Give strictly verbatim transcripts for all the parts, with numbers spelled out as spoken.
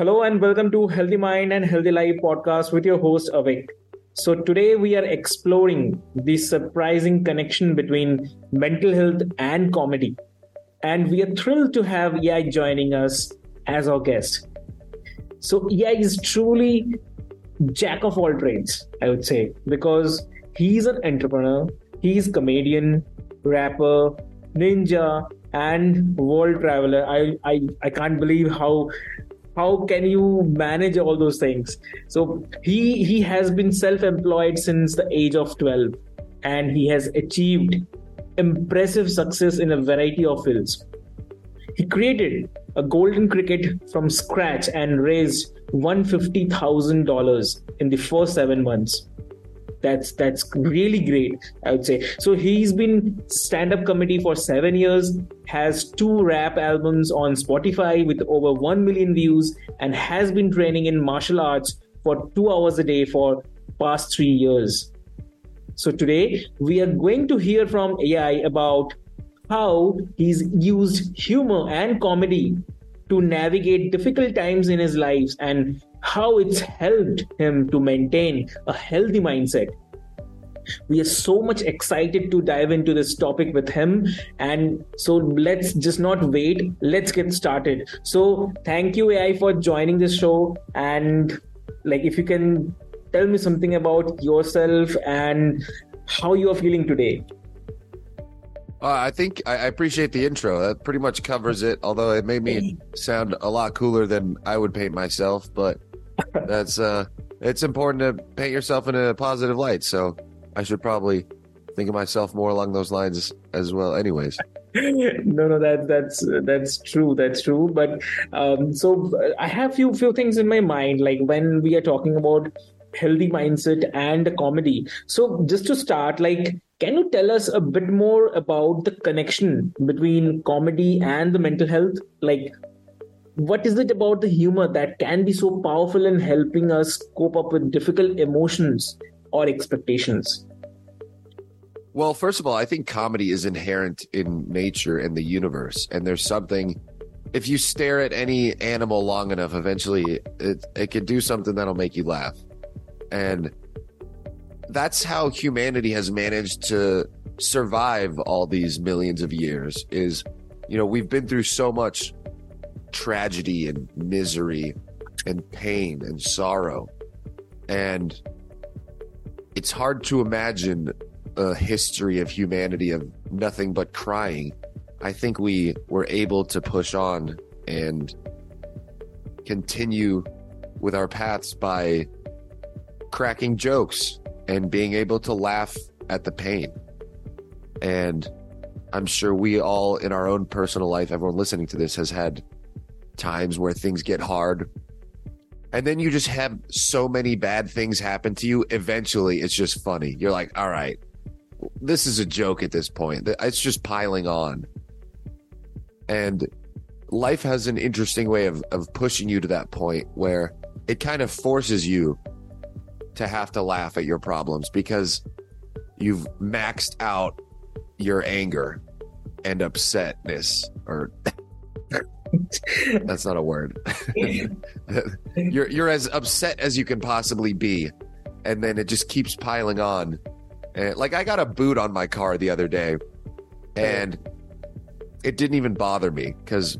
Hello and welcome to Healthy Mind and Healthy Life podcast with your host Avik. So today we are exploring the surprising connection between mental health and comedy. And we are thrilled to have Eli joining us as our guest. So Eli is truly jack of all trades, I would say, because he's an entrepreneur, he's comedian, rapper, ninja, and world traveler. I I, I can't believe how How can you manage all those things? So he he has been self-employed since the age of twelve, and he has achieved impressive success in a variety of fields. He created a Golden Cricket from scratch and raised one hundred fifty thousand dollars in the first seven months. That's that's really great, I would say. So he's been stand-up comedy for seven years, has two rap albums on Spotify with over one million views, and has been training in martial arts for two hours a day for past three years. So today we are going to hear from Eli about how he's used humor and comedy to navigate difficult times in his life and how it's helped him to maintain a healthy mindset. We are so much excited to dive into this topic with him. And so let's just not wait. Let's get started. So thank you, Eli, for joining this show. And like, if you can tell me something about yourself and how you are feeling today. Uh, I think I appreciate the intro. That pretty much covers it, although it made me sound a lot cooler than I would paint myself. But that's uh, it's important to paint yourself in a positive light. So I should probably think of myself more along those lines as well anyways. No, no, that that's that's true. That's true. But um, so I have few few things in my mind, like when we are talking about healthy mindset and comedy. So just to start, like, can you tell us a bit more about the connection between comedy and the mental health? Like, what is it about the humor that can be so powerful in helping us cope up with difficult emotions or expectations? Well, first of all, I think comedy is inherent in nature and the universe. And there's something, if you stare at any animal long enough, eventually it, it could do something that'll make you laugh. And that's how humanity has managed to survive all these millions of years is, you know, we've been through so much tragedy and misery and pain and sorrow. And it's hard to imagine a history of humanity of nothing but crying. I think we were able to push on and continue with our paths by cracking jokes and being able to laugh at the pain. And I'm sure we all in our own personal life, everyone listening to this has had times where things get hard. And then you just have so many bad things happen to you. Eventually, it's just funny. You're like, all right, this is a joke at this point. It's just piling on. And life has an interesting way of, of pushing you to that point where it kind of forces you to have to laugh at your problems because you've maxed out your anger and upsetness, or that's not a word. you're you're as upset as you can possibly be, and then it just keeps piling on. And like, I got a boot on my car the other day, and it didn't even bother me because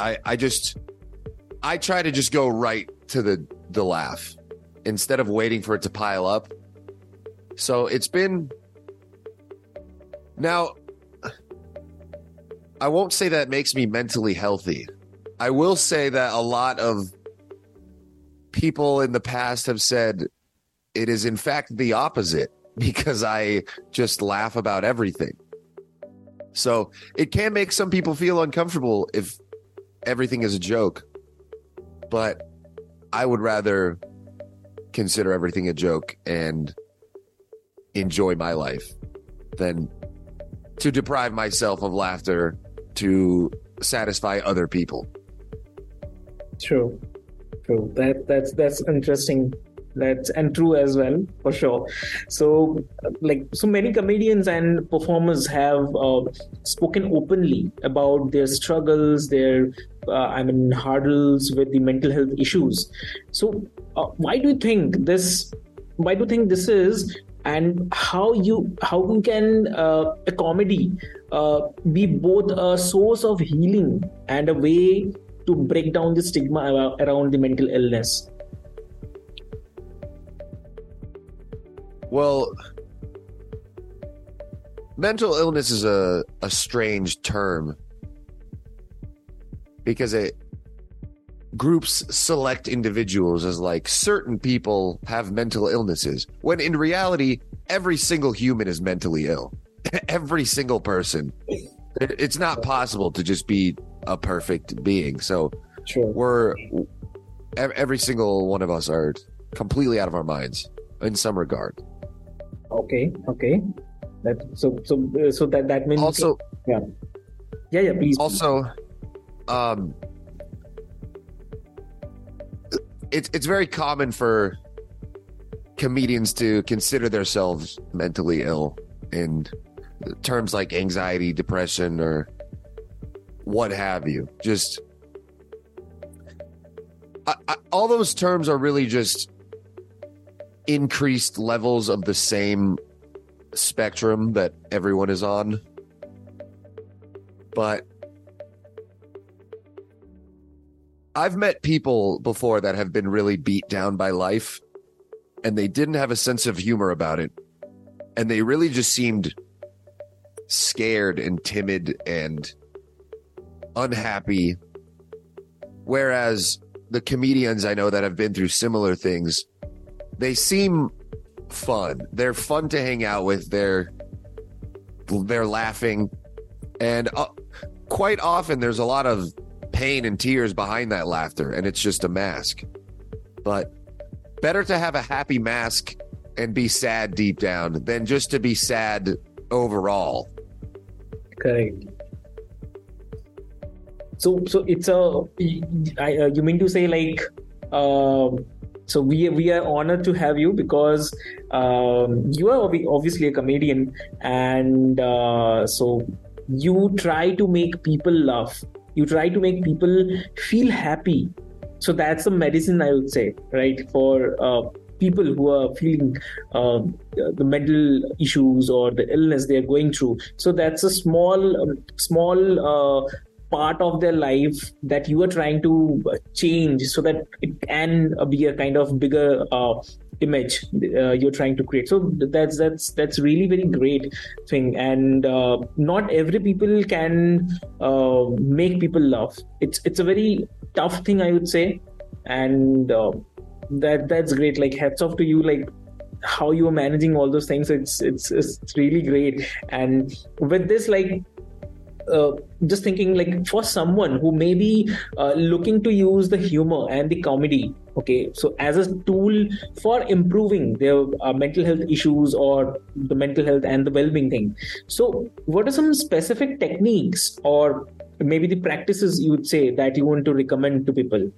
I, I just, I try to just go right to the, the laugh instead of waiting for it to pile up. So it's been, now, I won't say that makes me mentally healthy. I will say that a lot of people in the past have said it is in fact the opposite, because I just laugh about everything. So it can make some people feel uncomfortable if everything is a joke, but I would rather consider everything a joke and enjoy my life than to deprive myself of laughter to satisfy other people. True. True. That that's that's interesting. That's and true as well, for sure. So like so many comedians and performers have uh, spoken openly about their struggles, their uh, I mean hurdles with the mental health issues. So uh, why do you think this why do you think this is, and how you how can uh, a comedy uh, be both a source of healing and a way to break down the stigma around the mental illness? Well, mental illness is a, a strange term because it groups select individuals as like certain people have mental illnesses, when in reality, every single human is mentally ill. Every single person. It's not possible to just be a perfect being. So True. we're every single one of us are completely out of our minds in some regard. Okay. Okay. That so so so that that means also yeah yeah yeah please also um it's it's very common for comedians to consider themselves mentally ill in terms like anxiety, depression, or what have you. Just I, I, all those terms are really just increased levels of the same spectrum that everyone is on. But I've met people before that have been really beat down by life, and they didn't have a sense of humor about it, and they really just seemed scared and timid and unhappy. Whereas the comedians I know that have been through similar things, they seem fun. They're fun to hang out with. They're they're laughing, and uh, quite often there's a lot of pain and tears behind that laughter, and it's just a mask. But better to have a happy mask and be sad deep down than just to be sad overall. Correct. So, so it's a. I, uh, you mean to say like. Uh, So we we are honored to have you, because um, you are obviously a comedian, and uh, so you try to make people laugh. You try to make people feel happy. So that's a medicine, I would say, right, for uh, people who are feeling uh, the mental issues or the illness they are going through. So that's a small, small uh, part of their life that you are trying to change, so that it can be a kind of bigger uh, image uh, you're trying to create. So that's that's that's really very great thing, and uh, not every people can uh, make people laugh. It's it's a very tough thing, I would say, and uh, that that's great. Like hats off to you. Like. How you are managing all those things. It's it's it's really great, and with this like. Uh, just thinking like for someone who may be uh, looking to use the humor and the comedy, okay, so as a tool for improving their uh, mental health issues or the mental health and the well-being thing. So what are some specific techniques or maybe the practices you would say that you want to recommend to people?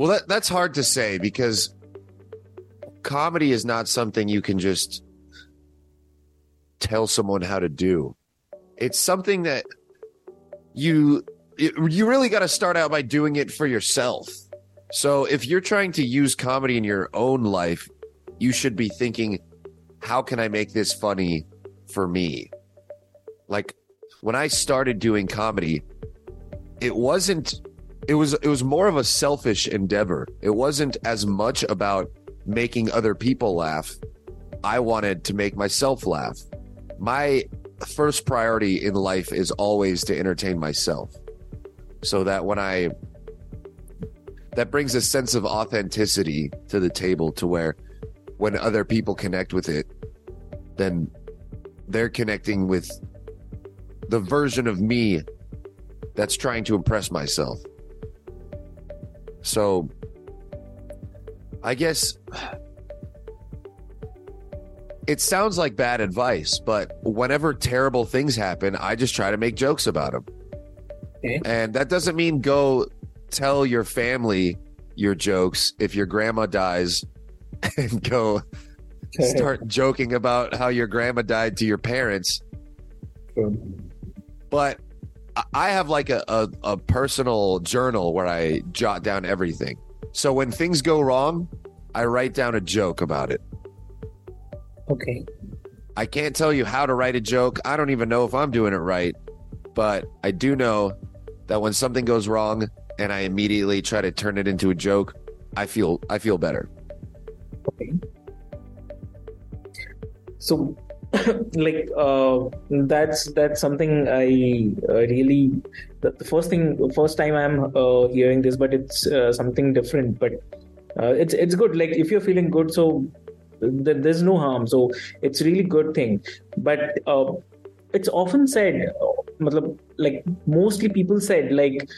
Well, that, that's hard to say, because comedy is not something you can just tell someone how to do. It's something that you it, you really got to start out by doing it for yourself. So if you're trying to use comedy in your own life, you should be thinking, how can I make this funny for me? Like when I started doing comedy, it wasn't, it was, it was more of a selfish endeavor. It wasn't as much about making other people laugh. I wanted to make myself laugh. My first priority in life is always to entertain myself. So that when I, that brings a sense of authenticity to the table, to where when other people connect with it, then they're connecting with the version of me that's trying to impress myself. So I guess it sounds like bad advice, but whenever terrible things happen, I just try to make jokes about them. Okay. And that doesn't mean go tell your family your jokes if your grandma dies and go okay. start joking about how your grandma died to your parents. Um, but I have like a, a, a personal journal where I jot down everything. So when things go wrong, I write down a joke about it. Okay. I can't tell you how to write a joke. I don't even know if I'm doing it right. But I do know that when something goes wrong and I immediately try to turn it into a joke, I feel I feel better. Okay. So, like, uh, that's that's something I uh, really. The, the first thing, first time I'm uh, hearing this, but it's uh, something different. But uh, it's it's good. Like, if you're feeling good, so th- there's no harm. So it's really good thing. But uh, it's often said. Like mostly people said like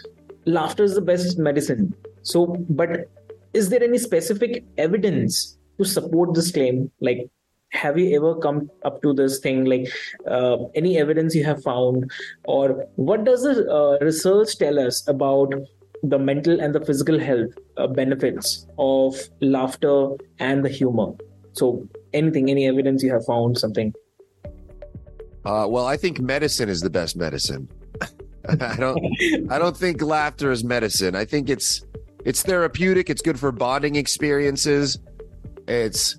laughter is the best medicine. So but is there any specific evidence to support this claim? Like have you ever come up to this thing? Like uh, any evidence you have found, or what does the uh, research tell us about the mental and the physical health uh, benefits of laughter and the humor? So anything, any evidence you have found, something? Uh, well, I think medicine is the best medicine. I don't. I don't think laughter is medicine. I think it's it's therapeutic. It's good for bonding experiences. It's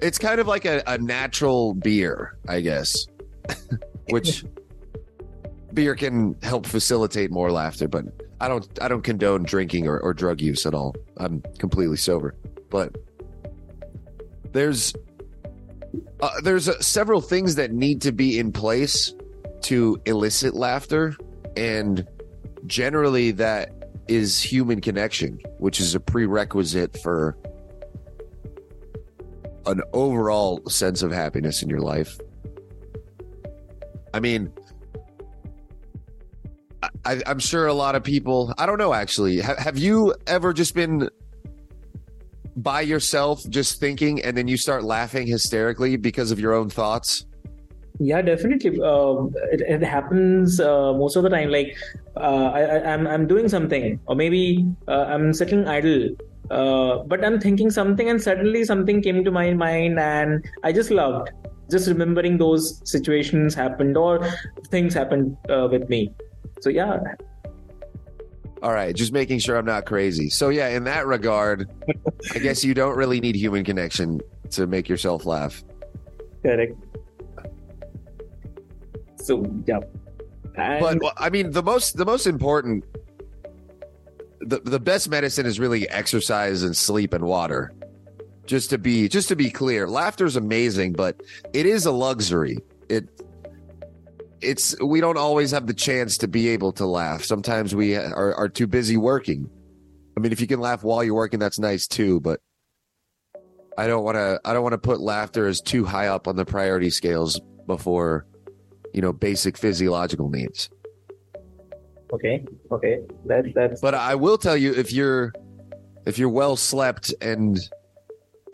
it's kind of like a, a natural beer, I guess. Which beer can help facilitate more laughter, but I don't. I don't condone drinking or, or drug use at all. I'm completely sober. But there's. Uh, there's uh, several things that need to be in place to elicit laughter, and generally that is human connection, which is a prerequisite for an overall sense of happiness in your life. I mean, I, I'm sure a lot of people, I don't know actually, ha- have you ever just been by yourself just thinking and then you start laughing hysterically because of your own thoughts? Yeah, definitely. Uh, it, it happens uh, most of the time. Like uh, I, I, I'm I'm doing something, or maybe uh, I'm sitting idle, uh, but I'm thinking something and suddenly something came to my mind and I just laughed. Just remembering those situations happened or things happened uh, with me. So yeah. All right, just making sure I'm not crazy. So yeah, in that regard, I guess you don't really need human connection to make yourself laugh. Correct. So yeah, and... but well, I mean, the most the most important, the the best medicine is really exercise and sleep and water. Just to be just to be clear, laughter's amazing, but it is a luxury. It. It's we don't always have the chance to be able to laugh. Sometimes we are, are too busy working. I mean, if you can laugh while you're working, that's nice too. But I don't want to. I don't want to put laughter as too high up on the priority scales before, you know, basic physiological needs. Okay. Okay. That that's. But I will tell you, if you're if you're well slept and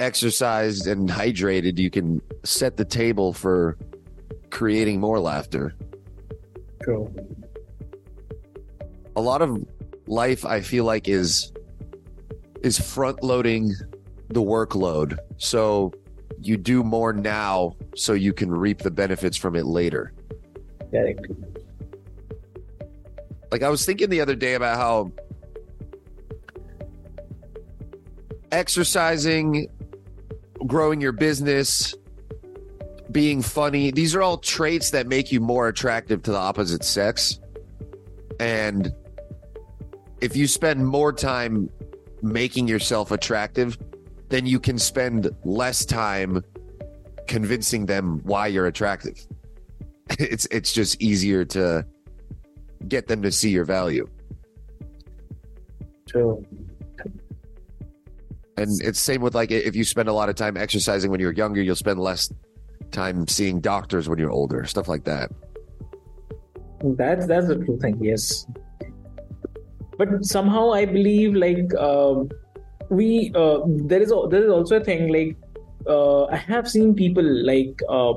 exercised and hydrated, you can set the table for creating more laughter. Cool. A lot of life, I feel like, is is front loading the workload. So you do more now so you can reap the benefits from it later. Yeah. Like I was thinking the other day about how exercising, growing your business, being funny. These are all traits that make you more attractive to the opposite sex. And if you spend more time making yourself attractive, then you can spend less time convincing them why you're attractive. It's it's just easier to get them to see your value. True. And it's same with, like, if you spend a lot of time exercising when you're younger, you'll spend less time seeing doctors when you're older, stuff like that. That's that's the true thing, yes. But somehow I believe, like, uh, we uh, there is a, there is also a thing, like, uh, I have seen people, like, uh,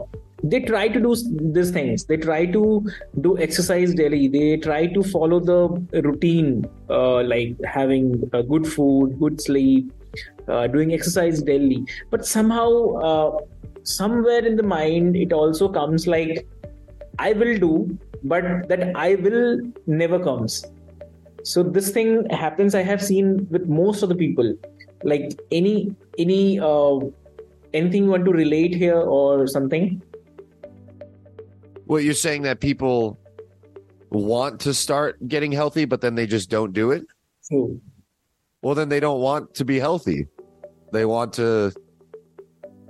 they try to do these things. They try to do exercise daily. They try to follow the routine, uh, like having uh, good food, good sleep, uh, doing exercise daily. But somehow, uh, somewhere in the mind, it also comes like, I will do, but that I will never comes. So this thing happens. I have seen with most of the people, like any, any, uh, anything you want to relate here or something? Well, you're saying that people want to start getting healthy, but then they just don't do it? True. Well, then they don't want to be healthy. They want to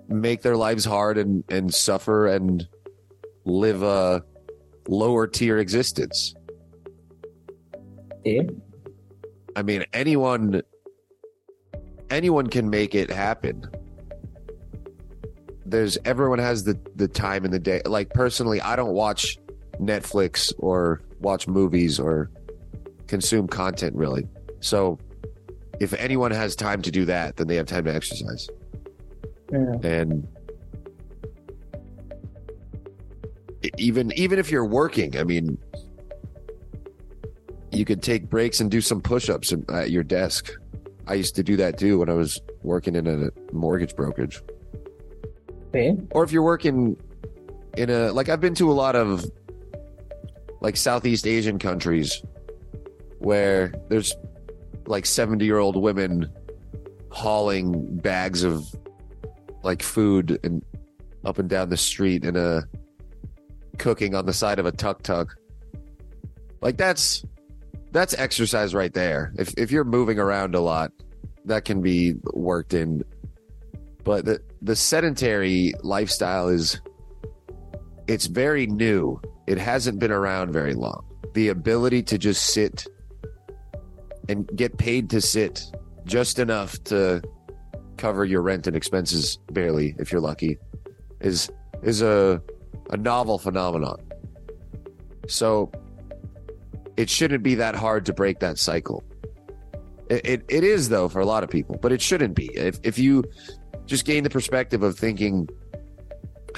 make their lives hard and, and suffer and live a lower tier existence. Yeah. I mean, anyone, anyone can make it happen. There's everyone has the, the time in the day. Like, personally, I don't watch Netflix or watch movies or consume content, really. So if anyone has time to do that, then they have time to exercise. Yeah. And even even if you're working, I mean, you could take breaks and do some push-ups at your desk. I used to do that too when I was working in a mortgage brokerage. Okay. Or if you're working in a, like, I've been to a lot of, like, Southeast Asian countries where there's like seventy year old women hauling bags of, like, food and up and down the street and uh cooking on the side of a tuk-tuk. Like, that's that's exercise right there. If if you're moving around a lot, that can be worked in. But the the sedentary lifestyle is, it's very new. It hasn't been around very long. The ability to just sit and get paid to sit just enough to cover your rent and expenses barely, if you're lucky, is is a, a novel phenomenon. So it shouldn't be that hard to break that cycle. It, it, it is, though, for a lot of people, but it shouldn't be. If if you... just gain the perspective of thinking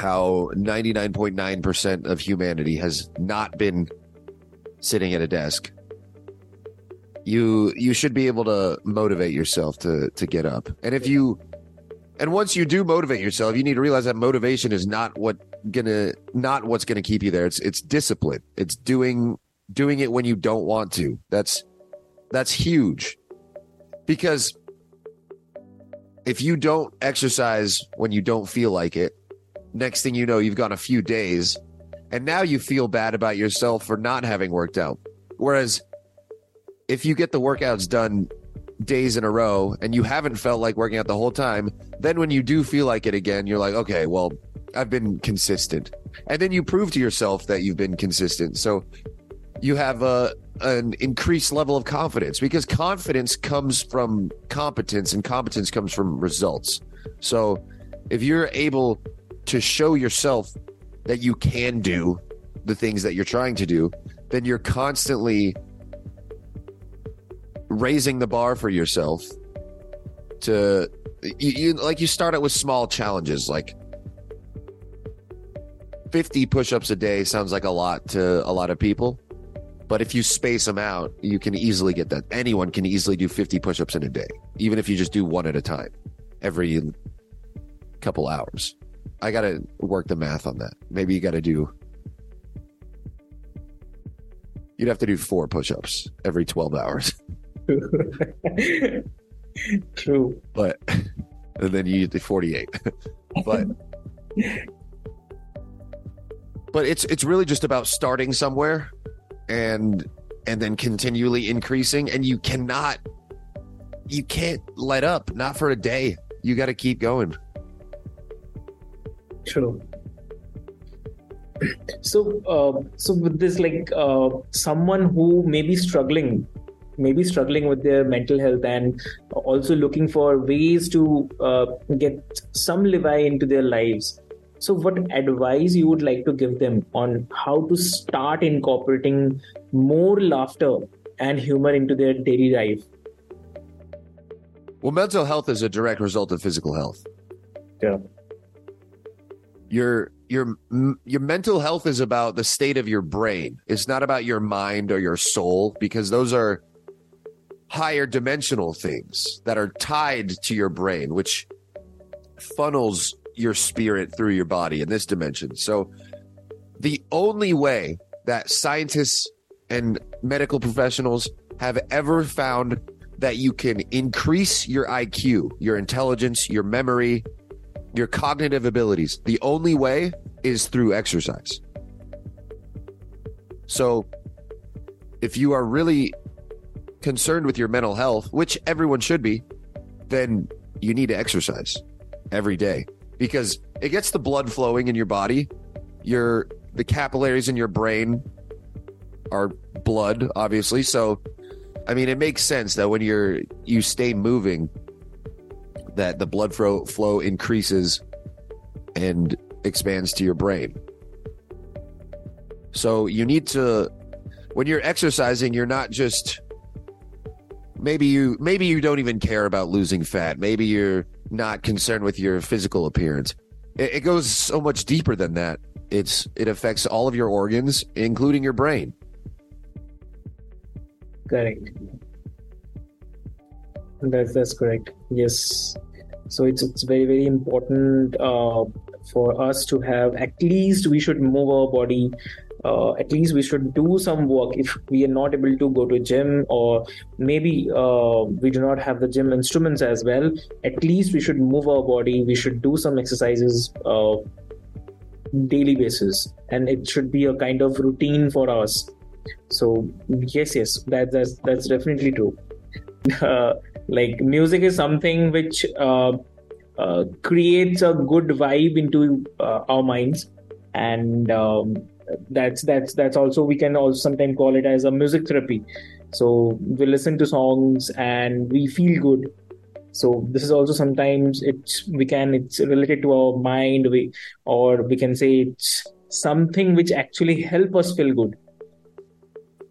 how ninety-nine point nine percent of humanity has not been sitting at a desk. You you should be able to motivate yourself to to get up. And if you and once you do motivate yourself, you need to realize that motivation is not what gonna not what's gonna keep you there. It's it's discipline. It's doing doing it when you don't want to. That's that's huge. Because if you don't exercise when you don't feel like it, next thing you know, you've gone a few days and now you feel bad about yourself for not having worked out. Whereas if you get the workouts done days in a row and you haven't felt like working out the whole time, then when you do feel like it again, you're like, okay, well, I've been consistent. And then you prove to yourself that you've been consistent. So you have a an increased level of confidence, because confidence comes from competence and competence comes from results. So if you're able to show yourself that you can do the things that you're trying to do, then you're constantly raising the bar for yourself to you, you like you start out with small challenges, like fifty push-ups a day sounds like a lot to a lot of people. But if you space them out, you can easily get that. Anyone can easily do fifty push-ups in a day, even if you just do one at a time every couple hours. I got to work the math on that. Maybe you got to do... You'd have to do four push-ups every twelve hours. True. But... And then you do forty-eight. But But it's it's really just about starting somewhere and and then continually increasing. And you cannot, you can't let up, not for a day. You got to keep going. True. So, uh, so with this, like uh, someone who may be struggling, maybe struggling with their mental health and also looking for ways to uh, get some levi into their lives. So what advice you would like to give them on how to start incorporating more laughter and humor into their daily life? Well, mental health is a direct result of physical health. Yeah. Your your your mental health is about the state of your brain. It's not about your mind or your soul, because those are higher dimensional things that are tied to your brain, which funnels your spirit through your body in this dimension. So the only way that scientists and medical professionals have ever found that you can increase your I Q, your intelligence, your memory, your cognitive abilities, the only way is through exercise. So if you are really concerned with your mental health, which everyone should be, then you need to exercise every day. Because it gets the blood flowing in your body. Your the capillaries in your brain are blood, obviously. So, I mean, it makes sense that when you're you stay moving, that the blood flow flow increases and expands to your brain. So you need to, when you're exercising, you're not just maybe you maybe you don't even care about losing fat. Maybe you're not concerned with your physical appearance. It, it goes so much deeper than that. It's it affects all of your organs, including your brain. Correct. That's that's correct. Yes. So it's it's very very important uh, for us to have, at least we should move our body. Uh, at least we should do some work if we are not able to go to gym, or maybe uh, we do not have the gym instruments as well. At least we should move our body. We should do some exercises uh, daily basis, and it should be a kind of routine for us. So yes, yes, that, that's that's definitely true. Uh, like music is something which uh, uh, creates a good vibe into uh, our minds, and um, that's that's that's also, we can also sometimes call it as a music therapy. So we listen to songs and we feel good. So this is also sometimes it's we can it's related to our mind, we or we can say it's something which actually help us feel good.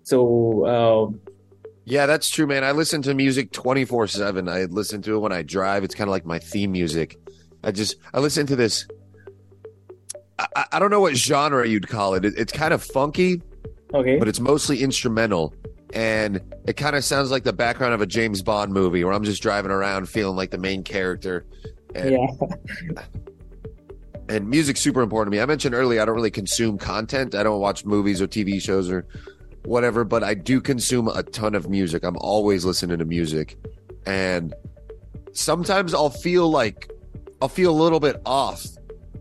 So uh, yeah, that's true, man. I listen to music twenty-four seven. I listen to it when I drive. It's kind of like my theme music. I just I listen to this. I, I don't know what genre you'd call it. it. It's kind of funky, okay, but it's mostly instrumental. And it kind of sounds like the background of a James Bond movie where I'm just driving around feeling like the main character. And, yeah. And music's super important to me. I mentioned earlier, I don't really consume content. I don't watch movies or T V shows or whatever, but I do consume a ton of music. I'm always listening to music. And sometimes I'll feel like, I'll feel a little bit off.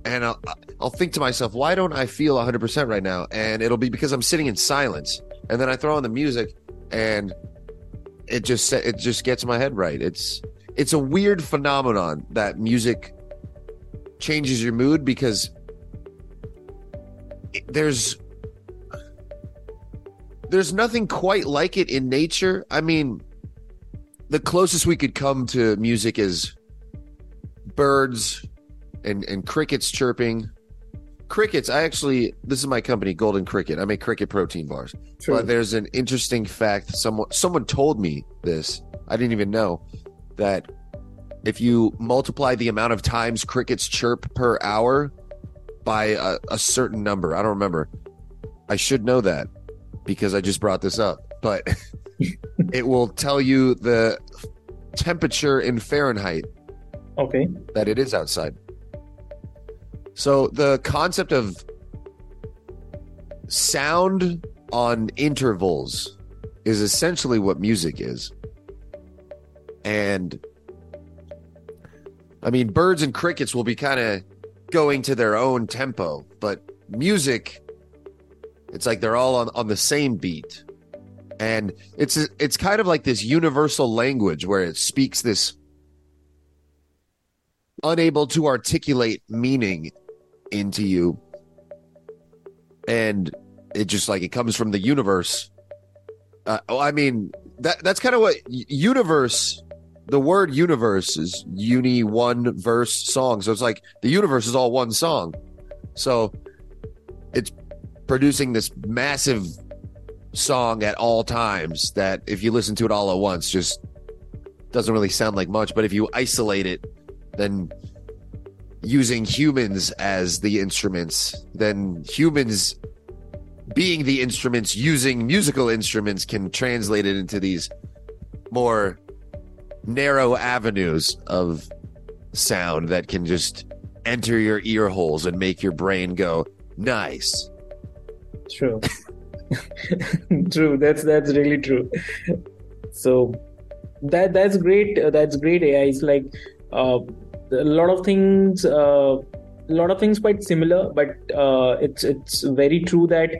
And I'll, I'll think to myself, why don't I feel one hundred percent right now? And it'll be because I'm sitting in silence. And then I throw on the music, and it just it just gets my head right. It's it's a weird phenomenon that music changes your mood, because it, there's there's nothing quite like it in nature. I mean, the closest we could come to music is birds. And, and crickets chirping. Crickets, I actually, this is my company, Golden Cricket. I make cricket protein bars. True. But there's an interesting fact. Someone, someone told me this. I didn't even know that if you multiply the amount of times crickets chirp per hour by a, a certain number, I don't remember. I should know that because I just brought this up. But it will tell you the temperature in Fahrenheit. Okay. That it is outside. So the concept of sound on intervals is essentially what music is. And I mean, birds and crickets will be kind of going to their own tempo, but music It's like they're all on, on the same beat. And it's it's kind of like this universal language where it speaks this unable to articulate meaning into you. And it just like it comes from the universe. Uh, I mean, that that's kind of what universe, the word universe is uni one verse song. So it's like the universe is all one song. So it's producing this massive song at all times that if you listen to it all at once, just doesn't really sound like much. But if you isolate it, then using humans as the instruments, then humans being the instruments using musical instruments can translate it into these more narrow avenues of sound that can just enter your ear holes and make your brain go, nice. True. True. That's that's really true. So that that's great. Uh, that's great. A I is like uh, a lot of things. Uh, a lot of things quite similar, but uh, it's it's very true that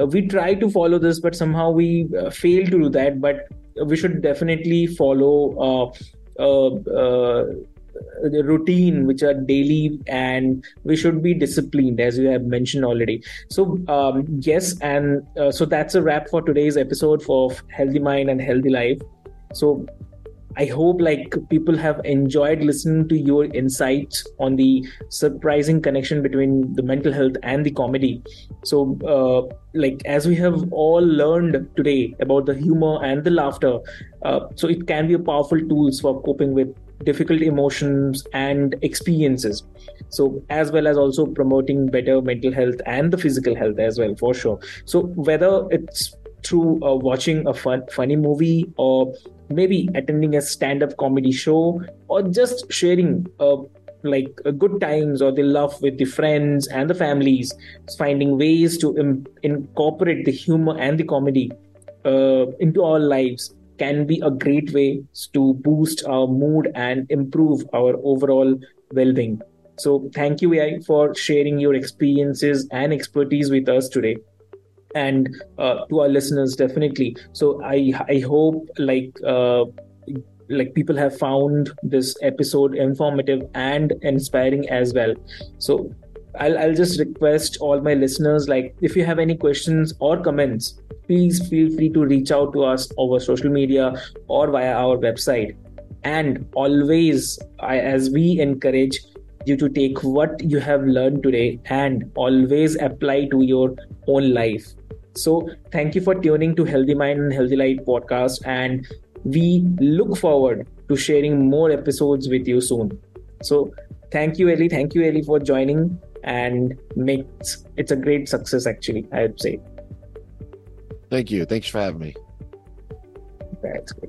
uh, we try to follow this, but somehow we uh, fail to do that. But we should definitely follow Uh, uh, uh, the routine, which are daily, and we should be disciplined, as you have mentioned already. So um, yes, and uh, so that's a wrap for today's episode for Healthy Mind and Healthy Life. So I hope like people have enjoyed listening to your insights on the surprising connection between the mental health and the comedy. So uh, like as we have all learned today about the humor and the laughter, uh, so it can be a powerful tools for coping with difficult emotions and experiences, so as well as also promoting better mental health and the physical health as well, for sure. So whether it's through uh, watching a fun, funny movie, or maybe attending a stand-up comedy show, or just sharing uh, like uh, good times or the love with the friends and the families, finding ways to im- incorporate the humor and the comedy uh, into our lives can be a great way to boost our mood and improve our overall well-being. So thank you, A I, for sharing your experiences and expertise with us today, and uh, to our listeners, definitely. So I I hope like uh, like people have found this episode informative and inspiring as well. So I'll I'll just request all my listeners, like if you have any questions or comments, please feel free to reach out to us over social media or via our website. And always, I, as we encourage you to take what you have learned today and always apply to your own life. So thank you for tuning to Healthy Mind and Healthy Life podcast. And we look forward to sharing more episodes with you soon. So thank you, Eli. Thank you, Eli, for joining. And makes it's a great success, actually, I would say. Thank you. Thanks for having me. That's great.